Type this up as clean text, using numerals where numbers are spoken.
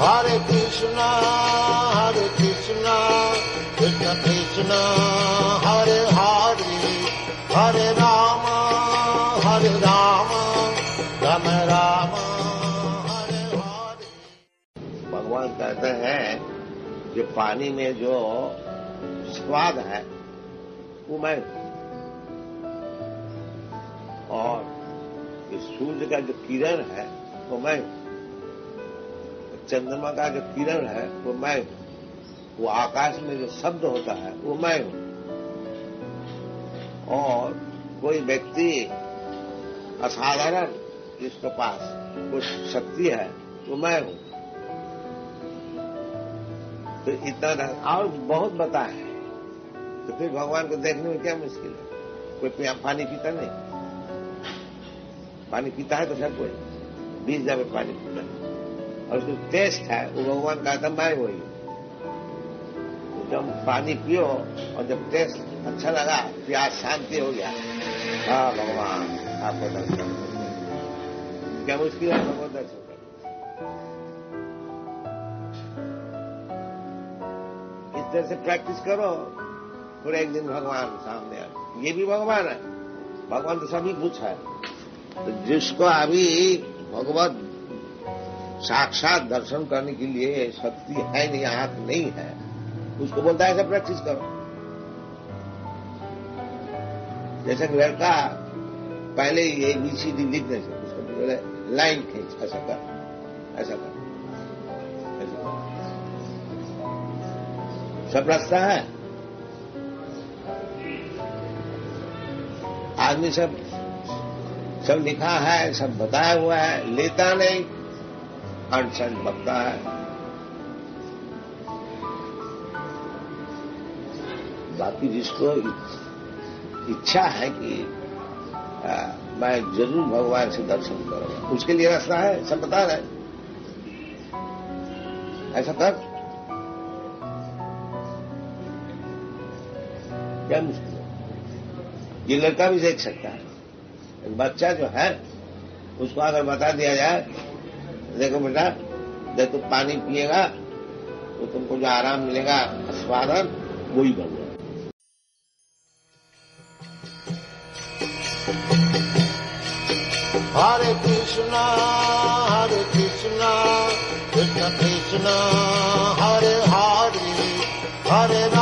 Hare Krishna, Krishna Krishna, Hare Hare, Hare Rama, Hare Rama, Rama Rama, Hare Hare. भगवान कहते हैं कि पानी में जो स्वाद है वो मैं और इस सूर्य का जो किरण है वो मैं, चंद्रमा का जो किरण है वो मैं, वो आकाश में जो शब्द होता है वो मैं हूं। और कोई व्यक्ति असाधारण जिसके पास कुछ शक्ति है वो मैं हूं। तो इतना और बहुत बताए तो फिर भगवान को देखने में क्या मुश्किल है? कोई पानी पीता नहीं? पानी पीता है तो सब कोई, 20 जगह पानी पीता है और जो टेस्ट है वो भगवान का था मैं वही। तो जब पानी पियो और जब टेस्ट अच्छा लगा, प्यास शांति हो गया, हाँ भगवान आपको दर्शन क्या मुश्किल है, भगवान दर्शन कर। इस तरह से प्रैक्टिस करो, फिर एक दिन भगवान सामने आए। ये भी भगवान है, भगवान तो सभी कुछ है। तो जिसको अभी भगवत साक्षात दर्शन करने के लिए शक्ति है नहीं, हाथ नहीं है, उसको बोलता है ऐसा प्रैक्टिस करो। जैसे लड़का पहले ये ABCD लिखने से उसको बोले लाइन खींच, ऐसा कर ऐसा कर ऐसा कर, सब रास्ता है। आदमी सब लिखा है, सब बताया हुआ है, लेता नहीं, अड़चन बनता है। बाकी जिसको इच्छा है कि मैं जरूर भगवान से दर्शन करूंगा, उसके लिए रास्ता है, सब बता रहे ऐसा कर, क्या मुश्किल है? ये लड़का भी देख सकता है। बच्चा जो है उसको अगर बता दिया जाए, देखो बेटा जब तुम पानी पिएगा तो तुमको जो आराम मिलेगा, आस्वादन वही बनेगा। हरे कृष्णा कृष्ण कृष्ण हरे हरे हरे